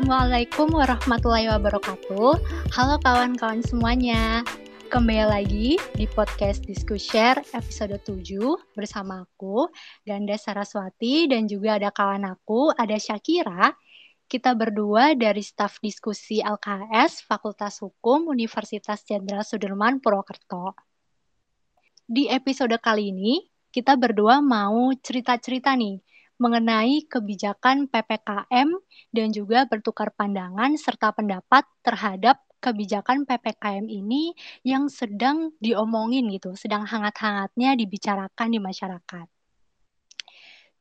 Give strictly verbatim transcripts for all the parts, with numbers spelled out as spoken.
Assalamualaikum warahmatullahi wabarakatuh. Halo kawan-kawan semuanya. Kembali lagi di podcast DiskuShare episode tujuh bersama aku, Ganda Saraswati, dan juga ada kawan aku, ada Shakira. Kita berdua dari staf diskusi L K S Fakultas Hukum Universitas Jenderal Sudirman Purwokerto. Di episode kali ini, kita berdua mau cerita-cerita nih mengenai kebijakan P P K M dan juga bertukar pandangan serta pendapat terhadap kebijakan P P K M ini yang sedang diomongin gitu, sedang hangat-hangatnya dibicarakan di masyarakat.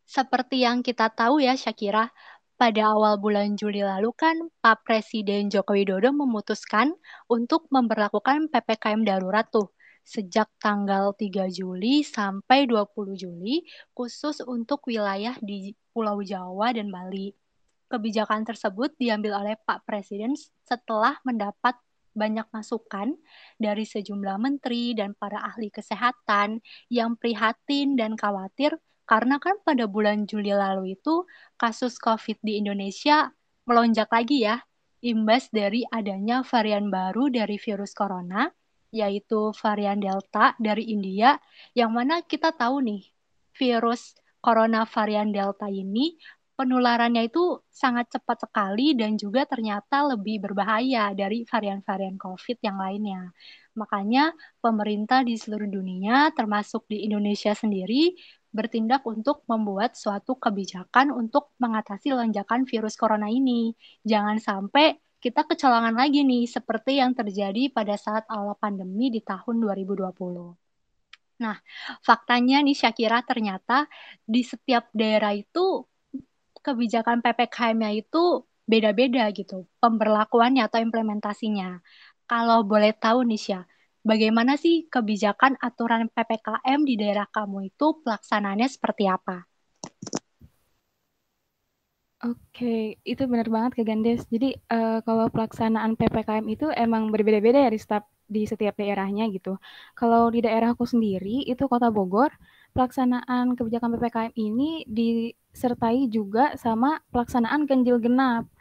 Seperti yang kita tahu ya Shakira, pada awal bulan Juli lalu kan Pak Presiden Joko Widodo memutuskan untuk memberlakukan P P K M darurat tuh sejak tanggal tiga Juli sampai dua puluh Juli, khusus untuk wilayah di Pulau Jawa dan Bali. Kebijakan tersebut diambil oleh Pak Presiden setelah mendapat banyak masukan dari sejumlah menteri dan para ahli kesehatan yang prihatin dan khawatir karena kan pada bulan Juli lalu itu kasus COVID di Indonesia melonjak lagi ya, imbas dari adanya varian baru dari virus corona, yaitu varian Delta dari India, yang mana kita tahu nih, virus corona varian Delta ini penularannya itu sangat cepat sekali dan juga ternyata lebih berbahaya dari varian-varian COVID yang lainnya. Makanya pemerintah di seluruh dunia, termasuk di Indonesia sendiri, bertindak untuk membuat suatu kebijakan untuk mengatasi lonjakan virus corona ini. Jangan sampai kita kecolongan lagi nih, seperti yang terjadi pada saat awal pandemi di tahun dua ribu dua puluh. Nah, faktanya nih Shakira, ternyata di setiap daerah itu kebijakan P P K M-nya itu beda-beda gitu, pemberlakuannya atau implementasinya. Kalau boleh tahu nih Sya, bagaimana sih kebijakan aturan P P K M di daerah kamu itu pelaksanaannya seperti apa? Oke, itu benar banget Kak Gandes. Jadi uh, kalau pelaksanaan P P K M itu emang berbeda-beda ya di setiap, di setiap daerahnya gitu. Kalau di daerahku sendiri, itu Kota Bogor, pelaksanaan kebijakan P P K M ini disertai juga sama pelaksanaan ganjil genap.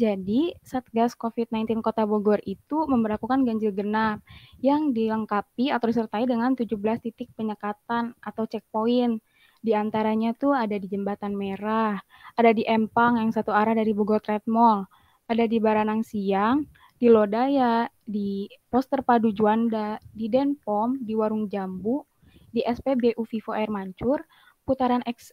Jadi, Satgas covid sembilan belas Kota Bogor itu memberlakukan ganjil genap yang dilengkapi atau disertai dengan tujuh belas titik penyekatan atau checkpoint. Di antaranya tuh ada di Jembatan Merah, ada di Empang yang satu arah dari Bogor Trade Mall, ada di Baranang Siang, di Lodaya, di Pos Terpadu Juanda, di Denpom, di Warung Jambu, di S P B U Vivo Air Mancur, Putaran X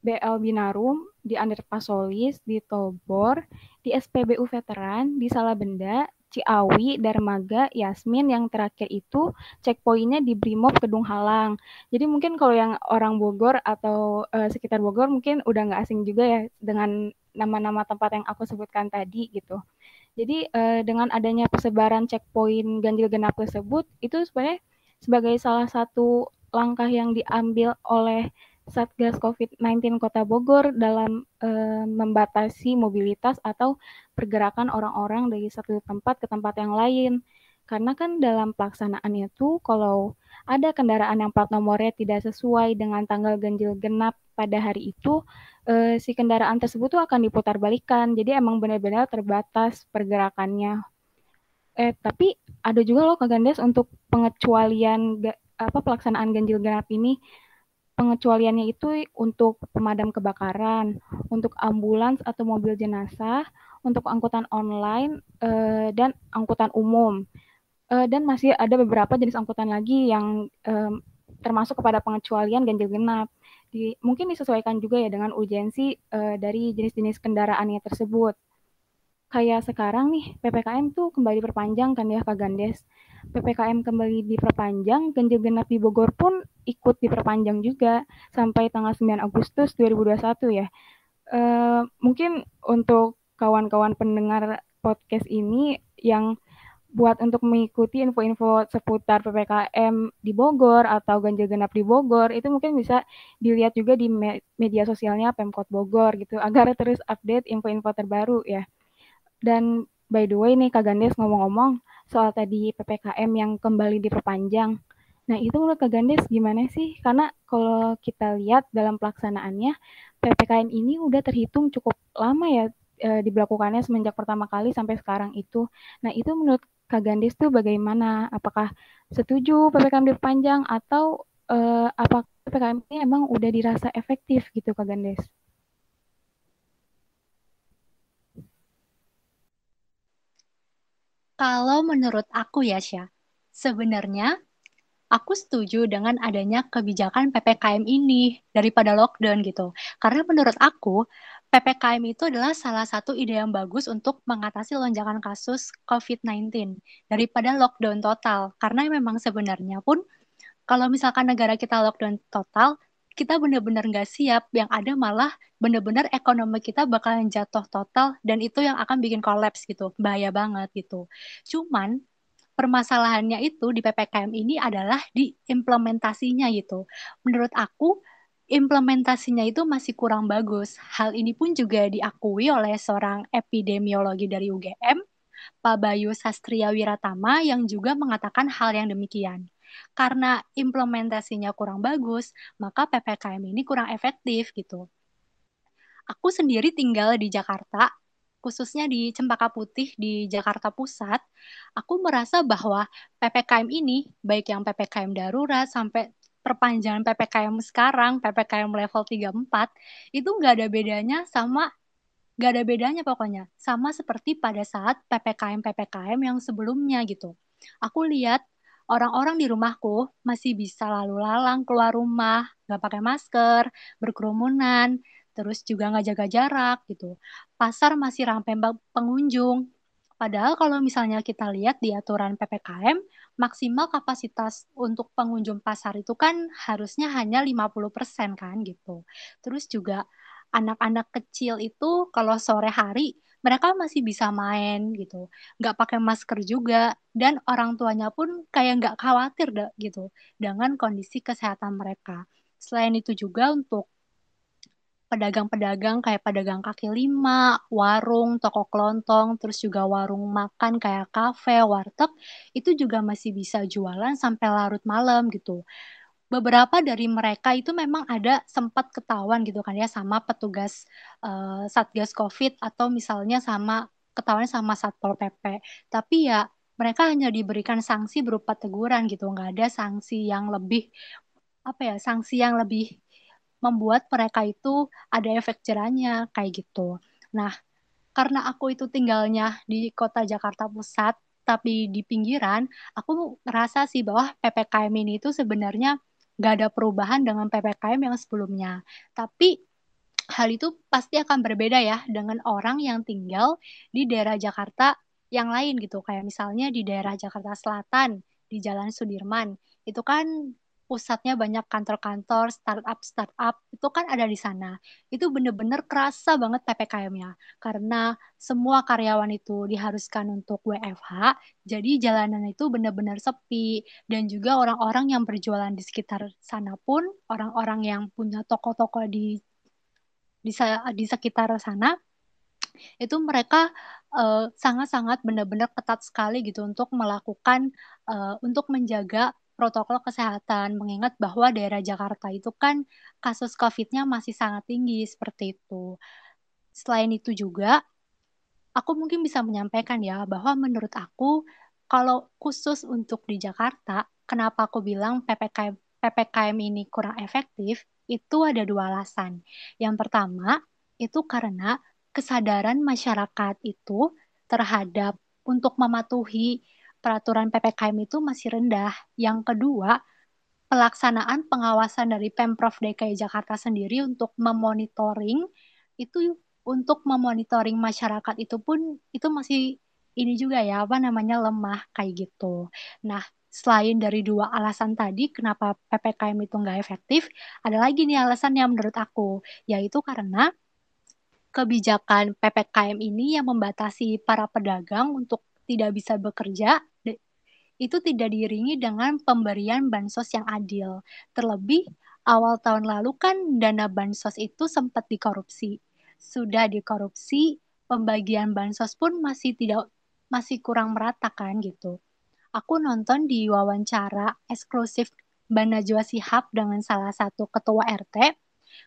B L Binarum, di Underpass Solis, di Tobor, di S P B U Veteran, di Salabenda, Ciawi, Darmaga, Yasmin, yang terakhir itu checkpoint-nya di Brimob Kedung Halang. Jadi mungkin kalau yang orang Bogor atau uh, sekitar Bogor mungkin udah nggak asing juga ya dengan nama-nama tempat yang aku sebutkan tadi gitu. Jadi uh, dengan adanya persebaran checkpoint ganjil genap tersebut, itu sebenarnya sebagai salah satu langkah yang diambil oleh Satgas covid sembilan belas Kota Bogor dalam e, membatasi mobilitas atau pergerakan orang-orang dari satu tempat ke tempat yang lain. Karena kan dalam pelaksanaannya itu kalau ada kendaraan yang plat nomornya tidak sesuai dengan tanggal ganjil genap pada hari itu, e, si kendaraan tersebut tuh akan diputarbalikkan. Jadi emang benar-benar terbatas pergerakannya. Eh tapi ada juga loh Kak Gandes untuk pengecualian ga, apa pelaksanaan ganjil genap ini. Pengecualiannya itu untuk pemadam kebakaran, untuk ambulans atau mobil jenazah, untuk angkutan online, e, dan angkutan umum. E, dan masih ada beberapa jenis angkutan lagi yang e, termasuk kepada pengecualian ganjil genap. Di, mungkin disesuaikan juga ya dengan urgensi e, dari jenis-jenis kendaraannya tersebut. Kayak sekarang nih, P P K M tuh kembali diperpanjang kan ya Kak Gandes. P P K M kembali diperpanjang, ganjil genap di Bogor pun ikut diperpanjang juga sampai tanggal sembilan Agustus dua ribu dua puluh satu ya. E, mungkin untuk kawan-kawan pendengar podcast ini yang buat untuk mengikuti info-info seputar P P K M di Bogor atau ganjil genap di Bogor, itu mungkin bisa dilihat juga di media sosialnya Pemkot Bogor gitu, agar terus update info-info terbaru ya. Dan by the way nih Kak Gandes ngomong-ngomong, soal tadi P P K M yang kembali diperpanjang. Nah, itu menurut Kak Gandes gimana sih? Karena kalau kita lihat dalam pelaksanaannya, P P K M ini udah terhitung cukup lama ya e, diberlakukannya semenjak pertama kali sampai sekarang itu. Nah, itu menurut Kak Gandis tuh bagaimana? Apakah setuju P P K M diperpanjang atau e, apakah P P K M ini emang udah dirasa efektif gitu, Kak Gandis? Kalau menurut aku ya, Syah, sebenarnya aku setuju dengan adanya kebijakan P P K M ini daripada lockdown gitu. Karena menurut aku, P P K M itu adalah salah satu ide yang bagus untuk mengatasi lonjakan kasus covid sembilan belas daripada lockdown total. Karena memang sebenarnya pun, kalau misalkan negara kita lockdown total, kita benar-benar nggak siap, yang ada malah benar-benar ekonomi kita bakalan jatuh total, dan itu yang akan bikin kolaps gitu, bahaya banget gitu. Cuman permasalahannya itu di P P K M ini adalah di implementasinya gitu. Menurut aku implementasinya itu masih kurang bagus. Hal ini pun juga diakui oleh seorang epidemiologi dari U G M, Pak Bayu Sastriya Wiratama, yang juga mengatakan hal yang demikian. Karena implementasinya kurang bagus, maka P P K M ini kurang efektif gitu. Aku sendiri tinggal di Jakarta, khususnya di Cempaka Putih di Jakarta Pusat. Aku merasa bahwa P P K M ini, baik yang P P K M darurat sampai perpanjangan P P K M sekarang, P P K M level tiga empat, itu nggak ada bedanya sama, nggak ada bedanya pokoknya, sama seperti pada saat P P K M-P P K M yang sebelumnya gitu. Aku lihat orang-orang di rumahku masih bisa lalu-lalang keluar rumah, nggak pakai masker, berkerumunan, terus juga nggak jaga jarak gitu. Pasar masih ramai pengunjung. Padahal kalau misalnya kita lihat di aturan P P K M, maksimal kapasitas untuk pengunjung pasar itu kan harusnya hanya lima puluh persen kan gitu. Terus juga anak-anak kecil itu kalau sore hari, mereka masih bisa main gitu, nggak pakai masker juga, dan orang tuanya pun kayak nggak khawatir deh, gitu dengan kondisi kesehatan mereka. Selain itu juga untuk pedagang-pedagang kayak pedagang kaki lima, warung, toko kelontong, terus juga warung makan kayak kafe, warteg, itu juga masih bisa jualan sampai larut malam gitu. Beberapa dari mereka itu memang ada sempat ketahuan gitu kan ya sama petugas uh, Satgas COVID atau misalnya sama ketahuan sama Satpol P P. Tapi ya mereka hanya diberikan sanksi berupa teguran gitu, nggak ada sanksi yang lebih apa ya, sanksi yang lebih membuat mereka itu ada efek jerahnya kayak gitu. Nah, karena aku itu tinggalnya di kota Jakarta Pusat tapi di pinggiran, aku ngerasa sih bahwa P P K M ini itu sebenarnya nggak ada perubahan dengan P P K M yang sebelumnya. Tapi hal itu pasti akan berbeda ya dengan orang yang tinggal di daerah Jakarta yang lain gitu. Kayak misalnya di daerah Jakarta Selatan, di Jalan Sudirman, itu kan pusatnya banyak kantor-kantor, startup-startup, itu kan ada di sana. Itu bener-bener kerasa banget P P K M-nya. Karena semua karyawan itu diharuskan untuk W F H, jadi jalanan itu bener-bener sepi. Dan juga orang-orang yang berjualan di sekitar sana pun, orang-orang yang punya toko-toko di, di, di sekitar sana, itu mereka uh, sangat-sangat bener-bener ketat sekali gitu untuk melakukan, uh, untuk menjaga protokol kesehatan, mengingat bahwa daerah Jakarta itu kan kasus COVID-nya masih sangat tinggi, seperti itu. Selain itu juga, aku mungkin bisa menyampaikan ya, bahwa menurut aku, kalau khusus untuk di Jakarta, kenapa aku bilang P P K M, P P K M ini kurang efektif, itu ada dua alasan. Yang pertama, itu karena kesadaran masyarakat itu terhadap untuk mematuhi peraturan P P K M itu masih rendah. Yang kedua, pelaksanaan pengawasan dari Pemprov D K I Jakarta sendiri untuk memonitoring, itu untuk memonitoring masyarakat itu pun, itu masih ini juga ya, apa namanya, lemah kayak gitu. Nah, selain dari dua alasan tadi, kenapa P P K M itu nggak efektif, ada lagi nih alasan yang menurut aku, yaitu karena kebijakan P P K M ini yang membatasi para pedagang untuk tidak bisa bekerja, itu tidak diiringi dengan pemberian bansos yang adil. Terlebih, awal tahun lalu kan dana bansos itu sempat dikorupsi. Sudah dikorupsi, pembagian bansos pun masih tidak masih kurang merata kan gitu. Aku nonton di wawancara eksklusif Najwa Shihab dengan salah satu ketua R T.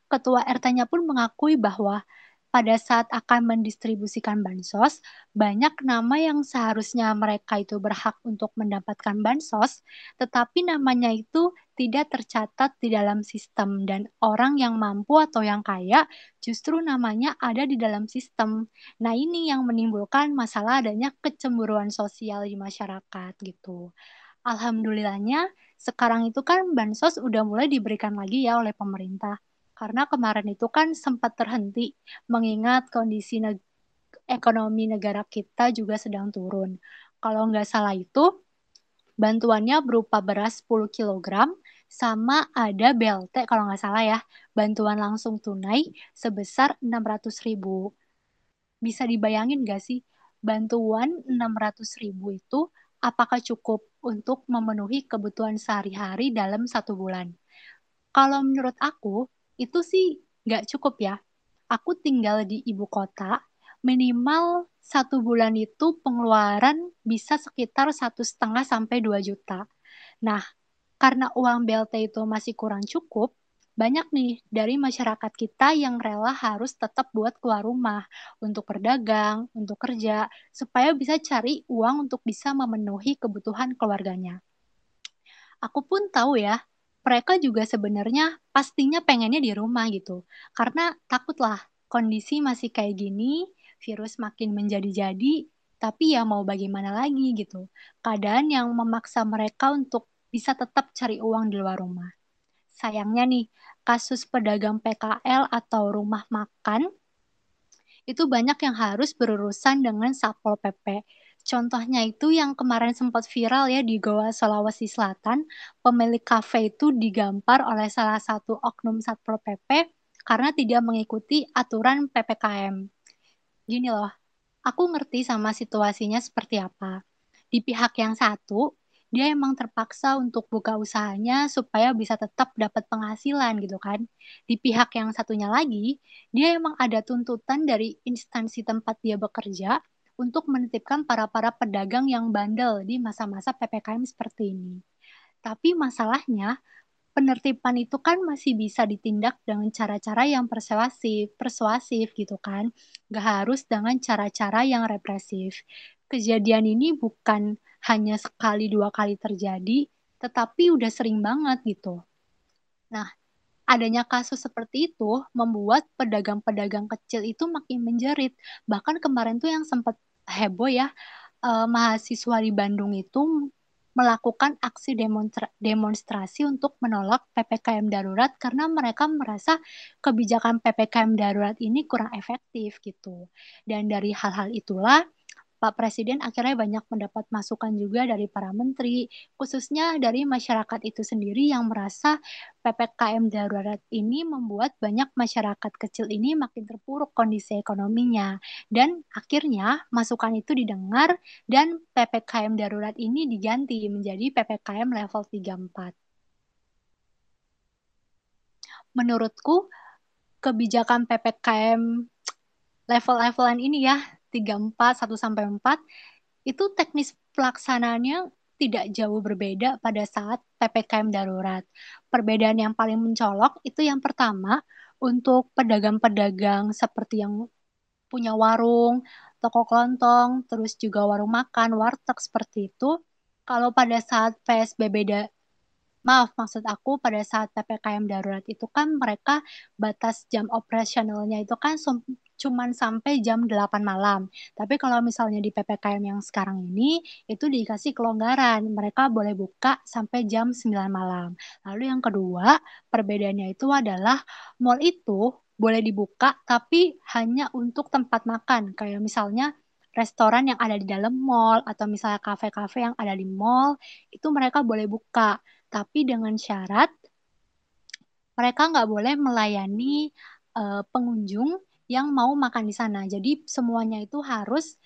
Ketua R T-nya pun mengakui bahwa pada saat akan mendistribusikan bansos, banyak nama yang seharusnya mereka itu berhak untuk mendapatkan bansos, tetapi namanya itu tidak tercatat di dalam sistem, dan orang yang mampu atau yang kaya justru namanya ada di dalam sistem. Nah, ini yang menimbulkan masalah adanya kecemburuan sosial di masyarakat gitu. Alhamdulillahnya sekarang itu kan bansos udah mulai diberikan lagi ya oleh pemerintah. Karena kemarin itu kan sempat terhenti mengingat kondisi neg- ekonomi negara kita juga sedang turun. Kalau nggak salah itu bantuannya berupa beras sepuluh kilogram sama ada B L T kalau nggak salah ya, bantuan langsung tunai sebesar enam ratus ribu. Bisa dibayangin nggak sih bantuan enam ratus ribu itu apakah cukup untuk memenuhi kebutuhan sehari-hari dalam satu bulan? Kalau menurut aku, itu sih nggak cukup ya. Aku tinggal di ibu kota, minimal satu bulan itu pengeluaran bisa sekitar satu koma lima sampai dua juta. Nah, karena uang B L T itu masih kurang cukup, banyak nih dari masyarakat kita yang rela harus tetap buat keluar rumah untuk berdagang, untuk kerja, supaya bisa cari uang untuk bisa memenuhi kebutuhan keluarganya. Aku pun tahu ya, mereka juga sebenarnya pastinya pengennya di rumah gitu. Karena takutlah kondisi masih kayak gini, virus makin menjadi-jadi, tapi ya mau bagaimana lagi gitu. Keadaan yang memaksa mereka untuk bisa tetap cari uang di luar rumah. Sayangnya nih, kasus pedagang P K L atau rumah makan, itu banyak yang harus berurusan dengan Satpol P P. Contohnya itu yang kemarin sempat viral ya di Gowa, Sulawesi Selatan. Pemilik kafe itu digampar oleh salah satu oknum Satpol P P karena tidak mengikuti aturan P P K M. Gini loh, aku ngerti sama situasinya seperti apa. Di pihak yang satu, dia emang terpaksa untuk buka usahanya supaya bisa tetap dapat penghasilan gitu kan. Di pihak yang satunya lagi, dia emang ada tuntutan dari instansi tempat dia bekerja untuk menitipkan para-para pedagang yang bandel di masa-masa P P K M seperti ini. Tapi masalahnya, penertiban itu kan masih bisa ditindak dengan cara-cara yang persuasif, persuasif gitu kan. Nggak harus dengan cara-cara yang represif. Kejadian ini bukan hanya sekali dua kali terjadi, tetapi udah sering banget gitu. Nah, adanya kasus seperti itu membuat pedagang-pedagang kecil itu makin menjerit. Bahkan kemarin tuh yang sempat heboh ya, eh, mahasiswa di Bandung itu melakukan aksi demonstra- demonstrasi untuk menolak P P K M darurat karena mereka merasa kebijakan P P K M darurat ini kurang efektif gitu. Dan dari hal-hal itulah Pak Presiden akhirnya banyak mendapat masukan juga dari para menteri, khususnya dari masyarakat itu sendiri yang merasa P P K M darurat ini membuat banyak masyarakat kecil ini makin terpuruk kondisi ekonominya. Dan akhirnya masukan itu didengar dan P P K M darurat ini diganti menjadi P P K M level tiga empat. Menurutku, kebijakan P P K M level-levelan ini ya, tiga empat, satu sampai empat, itu teknis pelaksanaannya tidak jauh berbeda pada saat P P K M darurat. Perbedaan yang paling mencolok itu yang pertama, untuk pedagang-pedagang seperti yang punya warung, toko kelontong, terus juga warung makan, warteg seperti itu, kalau pada saat P S B B da- Maaf, maksud aku pada saat P P K M darurat itu kan mereka batas jam operasionalnya itu kan sum- cuman sampai jam delapan malam. Tapi kalau misalnya di P P K M yang sekarang ini, itu dikasih kelonggaran. Mereka boleh buka sampai jam sembilan malam. Lalu yang kedua, perbedaannya itu adalah mal itu boleh dibuka tapi hanya untuk tempat makan. Kayak misalnya restoran yang ada di dalam mal atau misalnya kafe-kafe yang ada di mal, itu mereka boleh buka. Tapi dengan syarat mereka nggak boleh melayani uh, pengunjung yang mau makan di sana. Jadi semuanya itu harus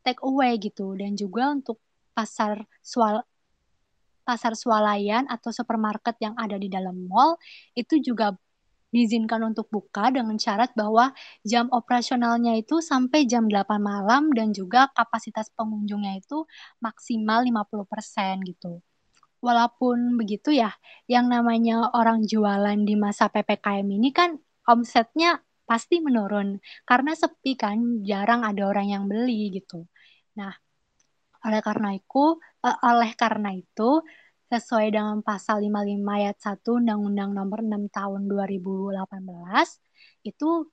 take away gitu. Dan juga untuk pasar swal pasar swalayan atau supermarket yang ada di dalam mall itu juga diizinkan untuk buka dengan syarat bahwa jam operasionalnya itu sampai jam delapan malam dan juga kapasitas pengunjungnya itu maksimal lima puluh persen gitu. Walaupun begitu ya, yang namanya orang jualan di masa P P K M ini kan omsetnya pasti menurun. Karena sepi kan, jarang ada orang yang beli gitu. Nah, oleh karena itu, oleh karena itu sesuai dengan pasal lima puluh lima ayat satu Undang-Undang Nomor enam Tahun dua ribu delapan belas itu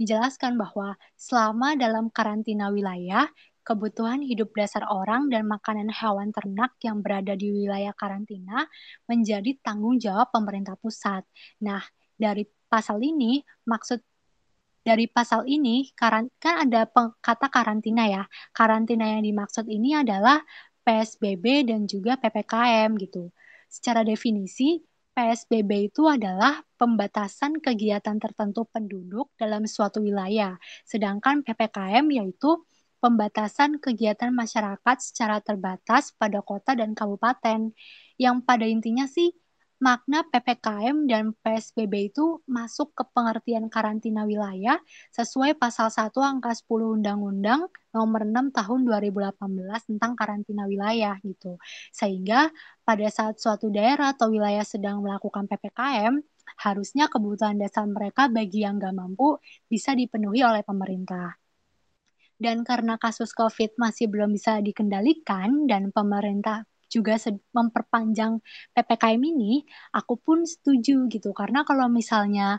dijelaskan bahwa selama dalam karantina wilayah, kebutuhan hidup dasar orang dan makanan hewan ternak yang berada di wilayah karantina menjadi tanggung jawab pemerintah pusat. Nah, dari pasal ini, maksud dari pasal ini, karan, kan ada peng, kata karantina ya. Karantina yang dimaksud ini adalah P S B B dan juga P P K M gitu. Secara definisi, P S B B itu adalah pembatasan kegiatan tertentu penduduk dalam suatu wilayah. Sedangkan P P K M yaitu pembatasan kegiatan masyarakat secara terbatas pada kota dan kabupaten. Yang pada intinya sih, makna P P K M dan P S B B itu masuk ke pengertian karantina wilayah sesuai pasal satu angka sepuluh Undang-Undang Nomor enam Tahun dua ribu delapan belas tentang karantina wilayah gitu. Sehingga pada saat suatu daerah atau wilayah sedang melakukan P P K M, harusnya kebutuhan dasar mereka bagi yang nggak mampu bisa dipenuhi oleh pemerintah. Dan karena kasus COVID masih belum bisa dikendalikan dan pemerintah juga memperpanjang P P K M ini, aku pun setuju gitu. Karena kalau misalnya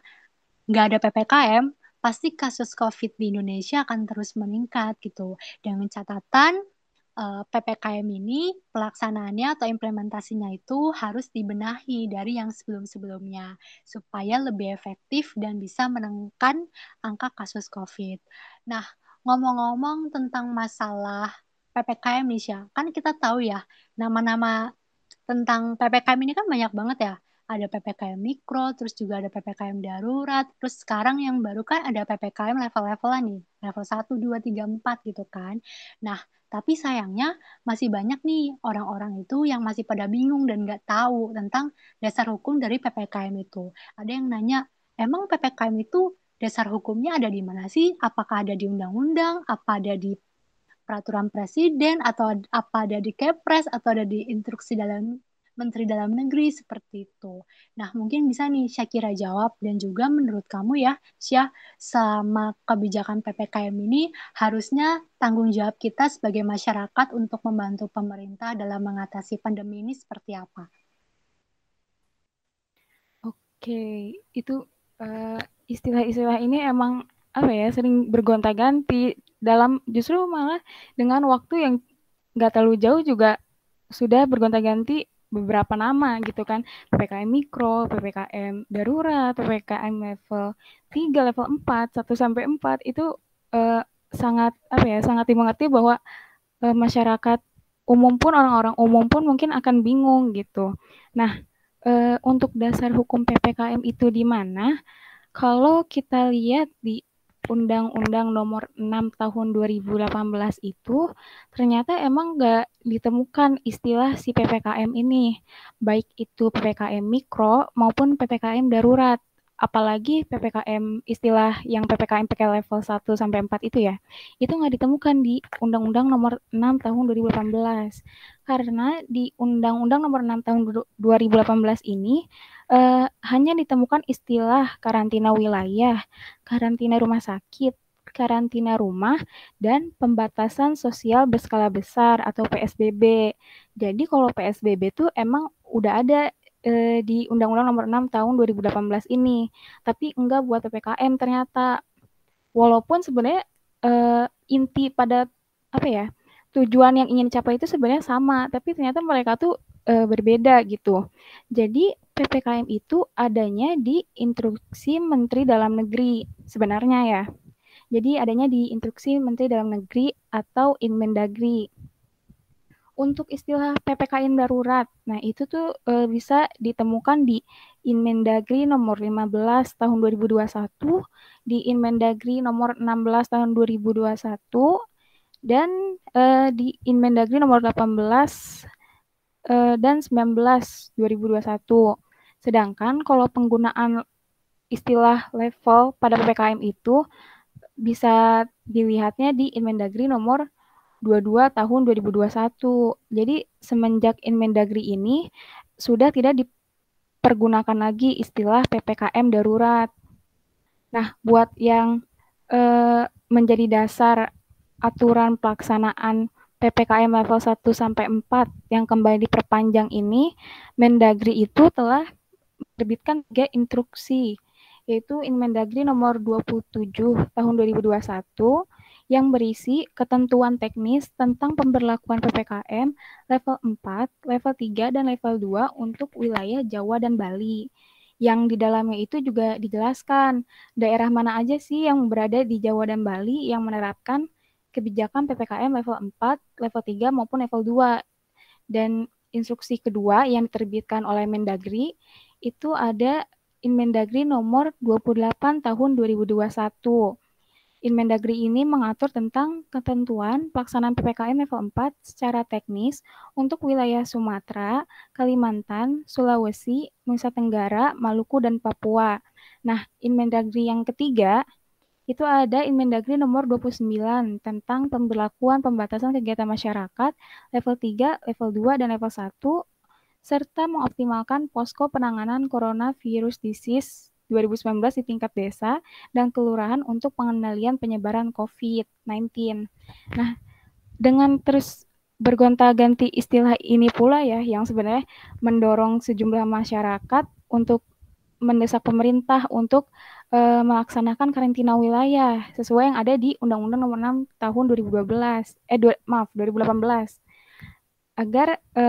nggak ada P P K M, pasti kasus COVID di Indonesia akan terus meningkat gitu. Dengan catatan P P K M ini pelaksanaannya atau implementasinya itu harus dibenahi dari yang sebelum-sebelumnya supaya lebih efektif dan bisa menekan angka kasus COVID. Nah, ngomong-ngomong tentang masalah P P K M nih, Sya, kan kita tahu ya, nama-nama tentang P P K M ini kan banyak banget ya. Ada P P K M mikro, terus juga ada P P K M darurat, terus sekarang yang baru kan ada P P K M level-levelan nih, level satu, dua, tiga, empat gitu kan. Nah, tapi sayangnya masih banyak nih orang-orang itu yang masih pada bingung dan nggak tahu tentang dasar hukum dari P P K M itu. Ada yang nanya, emang P P K M itu dasar hukumnya ada di mana sih? Apakah ada di undang-undang? Apa ada di peraturan presiden? Atau apa ada di Kepres? Atau ada di instruksi dalam Menteri Dalam Negeri? Seperti itu. Nah, mungkin bisa nih Shakira jawab. Dan juga menurut kamu ya, Syah, sama kebijakan P P K M ini harusnya tanggung jawab kita sebagai masyarakat untuk membantu pemerintah dalam mengatasi pandemi ini seperti apa? Oke, itu Uh... istilah-istilah ini emang apa ya, sering bergonta-ganti dalam, justru malah dengan waktu yang nggak terlalu jauh juga sudah bergonta-ganti beberapa nama gitu kan. P P K M mikro, P P K M darurat, P P K M level tiga, level empat, satu sampai empat itu eh, sangat apa ya, sangat dimengerti bahwa eh, masyarakat umum pun, orang-orang umum pun mungkin akan bingung gitu. Nah, eh, untuk dasar hukum P P K M itu di mana? Kalau kita lihat di Undang-Undang Nomor enam Tahun dua ribu delapan belas itu, ternyata emang nggak ditemukan istilah si P P K M ini, baik itu P P K M mikro maupun P P K M darurat, apalagi P P K M istilah yang P P K M P K level satu sampai empat itu ya, itu nggak ditemukan di Undang-Undang Nomor enam Tahun dua ribu delapan belas. Karena di Undang-Undang Nomor enam Tahun dua ribu delapan belas ini, Uh, hanya ditemukan istilah karantina wilayah, karantina rumah sakit, karantina rumah, dan pembatasan sosial berskala besar atau P S B B. Jadi kalau P S B B itu emang udah ada uh, di Undang-Undang Nomor enam Tahun dua ribu delapan belas ini, tapi enggak buat P P K M ternyata. Walaupun sebenarnya uh, inti pada apa ya, tujuan yang ingin dicapai itu sebenarnya sama, tapi ternyata mereka tuh uh, berbeda gitu. Jadi P P K M itu adanya di Instruksi Menteri Dalam Negeri sebenarnya ya. Jadi adanya di Instruksi Menteri Dalam Negeri atau Inmendagri. Untuk istilah P P K M darurat, nah itu tuh e, bisa ditemukan di Inmendagri Nomor lima belas Tahun dua ribu dua puluh satu, di Inmendagri Nomor enam belas Tahun dua ribu dua puluh satu, dan e, di Inmendagri Nomor delapan belas e, dan sembilan belas dua ribu dua puluh satu. Sedangkan kalau penggunaan istilah level pada P P K M itu bisa dilihatnya di Inmendagri Nomor dua puluh dua Tahun dua ribu dua puluh satu. Jadi semenjak Inmendagri ini sudah tidak dipergunakan lagi istilah P P K M darurat. Nah, buat yang eh, menjadi dasar aturan pelaksanaan P P K M level satu sampai empat yang kembali diperpanjang ini, Mendagri itu telah terbitkan tiga instruksi, yaitu Inmendagri nomor dua puluh tujuh tahun dua ribu dua puluh satu yang berisi ketentuan teknis tentang pemberlakuan P P K M level empat, level tiga, dan level dua untuk wilayah Jawa dan Bali. Yang di dalamnya itu juga dijelaskan daerah mana aja sih yang berada di Jawa dan Bali yang menerapkan kebijakan P P K M level empat, level tiga, maupun level dua. Dan instruksi kedua yang diterbitkan oleh Mendagri itu ada Inmendagri nomor dua puluh delapan tahun dua ribu dua puluh satu. Inmendagri ini mengatur tentang ketentuan pelaksanaan P P K M level empat secara teknis untuk wilayah Sumatera, Kalimantan, Sulawesi, Nusa Tenggara, Maluku, dan Papua. Nah, Inmendagri yang ketiga itu ada Inmendagri nomor dua puluh sembilan tentang pemberlakuan pembatasan kegiatan masyarakat level tiga, level dua, dan level satu, serta mengoptimalkan posko penanganan coronavirus disease dua ribu sembilan belas di tingkat desa dan kelurahan untuk pengendalian penyebaran COVID sembilan belas. Nah, dengan terus bergonta-ganti istilah ini pula ya yang sebenarnya mendorong sejumlah masyarakat untuk mendesak pemerintah untuk e, melaksanakan karantina wilayah sesuai yang ada di Undang-Undang Nomor enam Tahun dua ribu dua belas eh dua, maaf dua ribu delapan belas, agar e,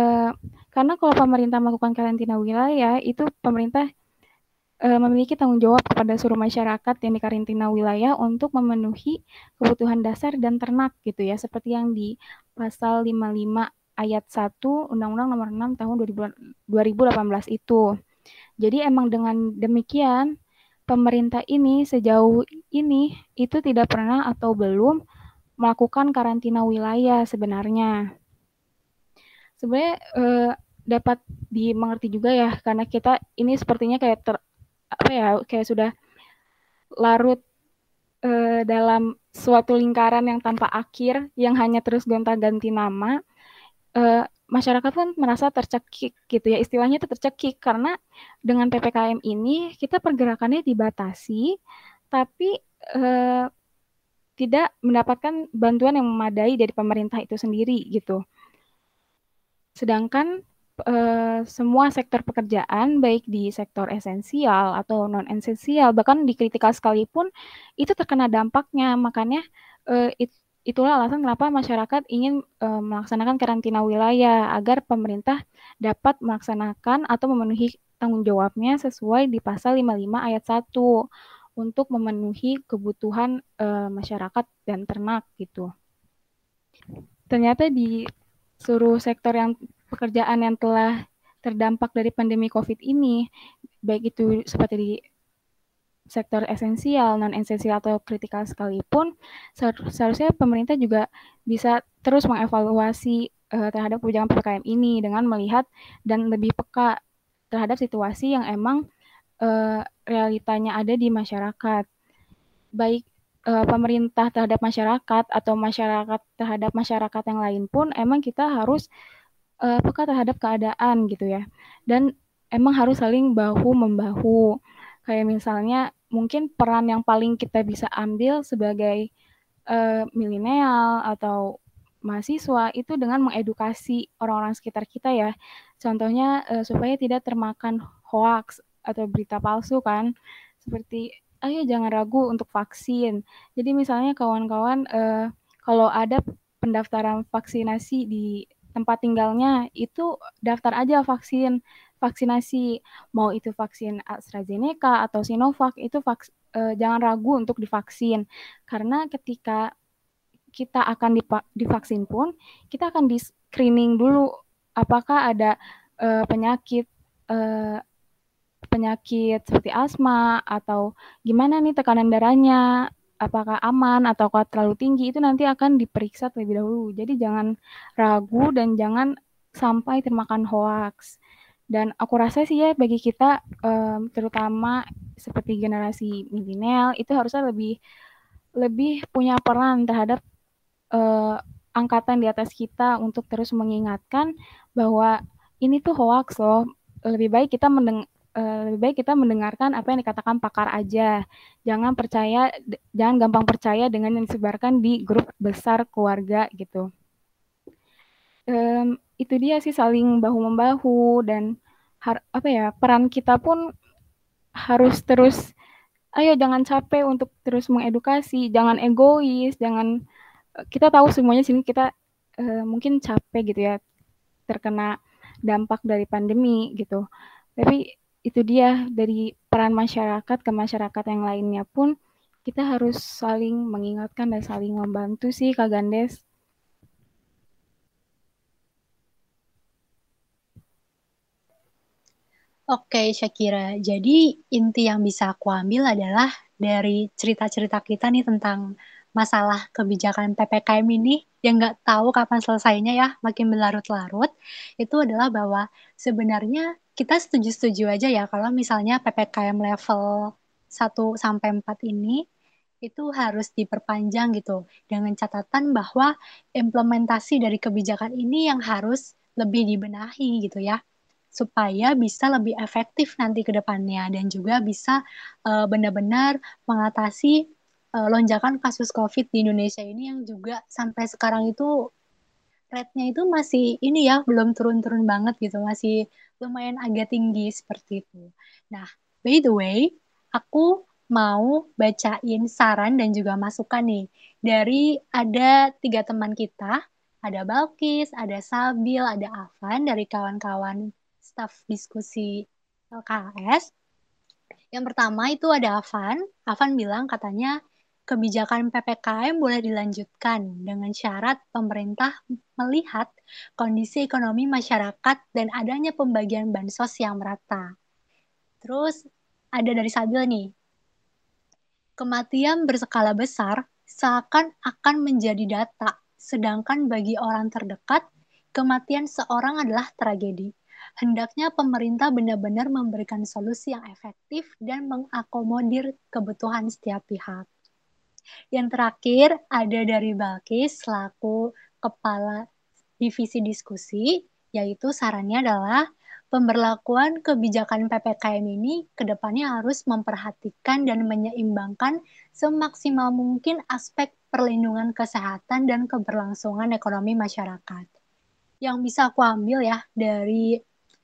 karena kalau pemerintah melakukan karantina wilayah itu pemerintah e, memiliki tanggung jawab kepada seluruh masyarakat yang di karantina wilayah untuk memenuhi kebutuhan dasar dan ternak gitu ya, seperti yang di pasal lima puluh lima ayat satu Undang-Undang Nomor enam Tahun dua ribu delapan belas itu. Jadi emang dengan demikian, pemerintah ini sejauh ini itu tidak pernah atau belum melakukan karantina wilayah sebenarnya. Sebenarnya eh, dapat dimengerti juga ya, karena kita ini sepertinya kayak ter, apa ya, kayak sudah larut eh, dalam suatu lingkaran yang tanpa akhir, yang hanya terus gonta-ganti nama. Eh, masyarakat pun merasa tercekik gitu ya, istilahnya itu tercekik, karena dengan P P K M ini kita pergerakannya dibatasi tapi eh, tidak mendapatkan bantuan yang memadai dari pemerintah itu sendiri gitu. Sedangkan eh, semua sektor pekerjaan baik di sektor esensial atau non-esensial bahkan di kritikal sekalipun itu terkena dampaknya, makanya eh, itu Itulah alasan kenapa masyarakat ingin e, melaksanakan karantina wilayah agar pemerintah dapat melaksanakan atau memenuhi tanggung jawabnya sesuai di pasal lima puluh lima ayat satu untuk memenuhi kebutuhan e, masyarakat dan ternak gitu. Ternyata di seluruh sektor yang pekerjaan yang telah terdampak dari pandemi COVID ini, baik itu seperti di sektor esensial, non-esensial, atau kritikal sekalipun, seharusnya pemerintah juga bisa terus mengevaluasi uh, terhadap kebijakan P P K M ini dengan melihat dan lebih peka terhadap situasi yang emang uh, realitanya ada di masyarakat. Baik uh, pemerintah terhadap masyarakat atau masyarakat terhadap masyarakat yang lain pun emang kita harus uh, peka terhadap keadaan gitu ya. Dan emang harus saling bahu-membahu. Kayak misalnya mungkin peran yang paling kita bisa ambil sebagai uh, milenial atau mahasiswa itu dengan mengedukasi orang-orang sekitar kita ya. Contohnya uh, supaya tidak termakan hoaks atau berita palsu kan. Seperti ayo jangan ragu untuk vaksin. Jadi misalnya kawan-kawan uh, kalau ada pendaftaran vaksinasi di tempat tinggalnya itu daftar aja vaksin. Vaksinasi, mau itu vaksin AstraZeneca atau Sinovac, itu vaks, eh, jangan ragu untuk divaksin. Karena ketika kita akan divaksin pun, kita akan di-screening dulu apakah ada eh, penyakit eh, penyakit seperti asma atau gimana nih tekanan darahnya, apakah aman atau terlalu tinggi, itu nanti akan diperiksa terlebih dahulu. Jadi jangan ragu dan jangan sampai termakan hoaks. Dan aku rasa sih ya bagi kita um, terutama seperti generasi milenial itu harusnya lebih lebih punya peran terhadap uh, angkatan di atas kita untuk terus mengingatkan bahwa ini tuh hoaks loh. Lebih baik kita mendeng- lebih baik kita mendengarkan apa yang dikatakan pakar aja. Jangan percaya, jangan gampang percaya dengan yang disebarkan di grup besar keluarga gitu. Um, itu dia sih, saling bahu membahu dan har, apa ya, peran kita pun harus terus. Ayo jangan capek untuk terus mengedukasi, jangan egois, jangan kita tahu semuanya sini kita uh, mungkin capek gitu ya, terkena dampak dari pandemi gitu. Tapi itu dia, dari peran masyarakat ke masyarakat yang lainnya pun kita harus saling mengingatkan dan saling membantu sih, Kak Gandes. Oke, Shakira. Jadi inti yang bisa aku ambil adalah dari cerita-cerita kita nih tentang masalah kebijakan P P K M ini yang nggak tahu kapan selesainya ya, makin berlarut-larut, itu adalah bahwa sebenarnya kita setuju-setuju aja ya kalau misalnya P P K M level satu sampai empat ini itu harus diperpanjang gitu, dengan catatan bahwa implementasi dari kebijakan ini yang harus lebih dibenahi gitu ya, supaya bisa lebih efektif nanti ke depannya dan juga bisa uh, benar-benar mengatasi uh, lonjakan kasus COVID di Indonesia ini yang juga sampai sekarang itu rate-nya itu masih ini ya, belum turun-turun banget gitu, masih lumayan agak tinggi seperti itu. Nah, by the way, aku mau bacain saran dan juga masukan nih dari ada tiga teman kita, ada Balkis, ada Sabil, ada Afan, dari kawan-kawan staf diskusi L K S. Yang pertama itu ada Afan. Afan bilang katanya kebijakan P P K M boleh dilanjutkan dengan syarat pemerintah melihat kondisi ekonomi masyarakat dan adanya pembagian bansos yang merata. Terus ada dari Sabil nih, kematian berskala besar seakan-akan menjadi data, sedangkan bagi orang terdekat, kematian seorang adalah tragedi. Hendaknya pemerintah benar-benar memberikan solusi yang efektif dan mengakomodir kebutuhan setiap pihak. Yang terakhir ada dari Balkis selaku Kepala Divisi Diskusi, yaitu sarannya adalah pemberlakuan kebijakan P P K M ini ke depannya harus memperhatikan dan menyeimbangkan semaksimal mungkin aspek perlindungan kesehatan dan keberlangsungan ekonomi masyarakat. Yang bisa aku ambil ya dari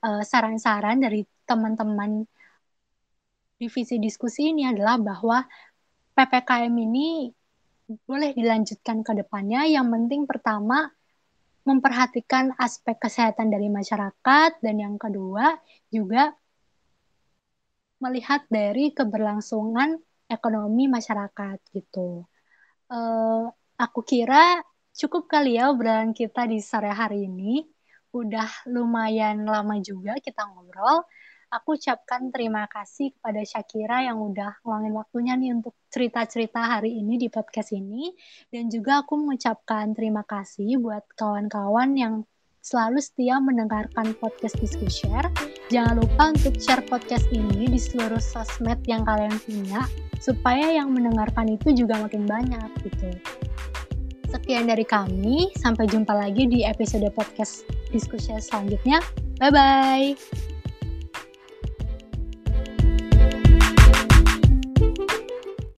saran-saran uh, dari teman-teman Divisi Diskusi ini adalah bahwa P P K M ini boleh dilanjutkan ke depannya. Yang penting pertama memperhatikan aspek kesehatan dari masyarakat, dan yang kedua juga melihat dari keberlangsungan ekonomi masyarakat gitu. Uh, aku kira cukup kali ya obrolan kita di sore hari ini. Udah lumayan lama juga kita ngobrol. Aku ucapkan terima kasih kepada Shakira yang udah ngeluangin waktunya nih untuk cerita-cerita hari ini di podcast ini. Dan juga aku mengucapkan terima kasih buat kawan-kawan yang selalu setia mendengarkan podcast DiskuShare. Jangan lupa untuk share podcast ini di seluruh sosmed yang kalian punya, supaya yang mendengarkan itu juga makin banyak gitu. Sekian dari kami, sampai jumpa lagi di episode podcast DiskuShare selanjutnya. Bye-bye!